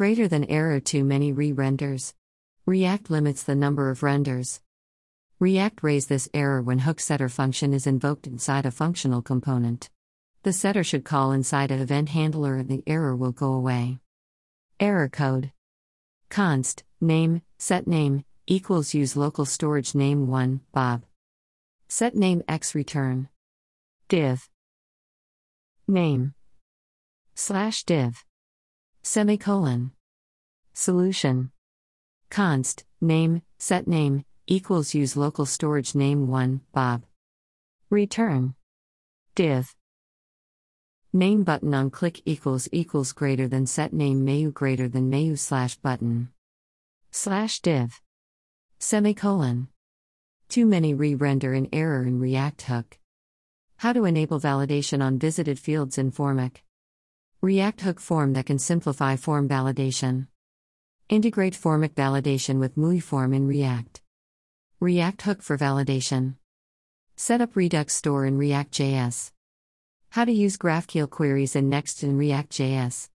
Greater than error too many re-renders. React limits the number of renders. React raise this error when hook setter function is invoked inside a functional component. The setter should call inside an event handler and the error will go away. Error code. Const, name, set name, equals use local storage name 1, Bob. Set name x return. Div. Name. /div. Semicolon. Solution. Const, name, set name, equals use local storage name 1, Bob. Return. Div. Name button on click == greater than set name mayu greater than mayu /button. /div. Semicolon. Too many re-render and error in React hook. How to enable validation on visited fields in Formik. React hook form that can simplify form validation. Integrate Formik validation with MUI form in React. React hook for validation. Set up Redux store in React.js. How to use GraphQL queries in Next in React.js.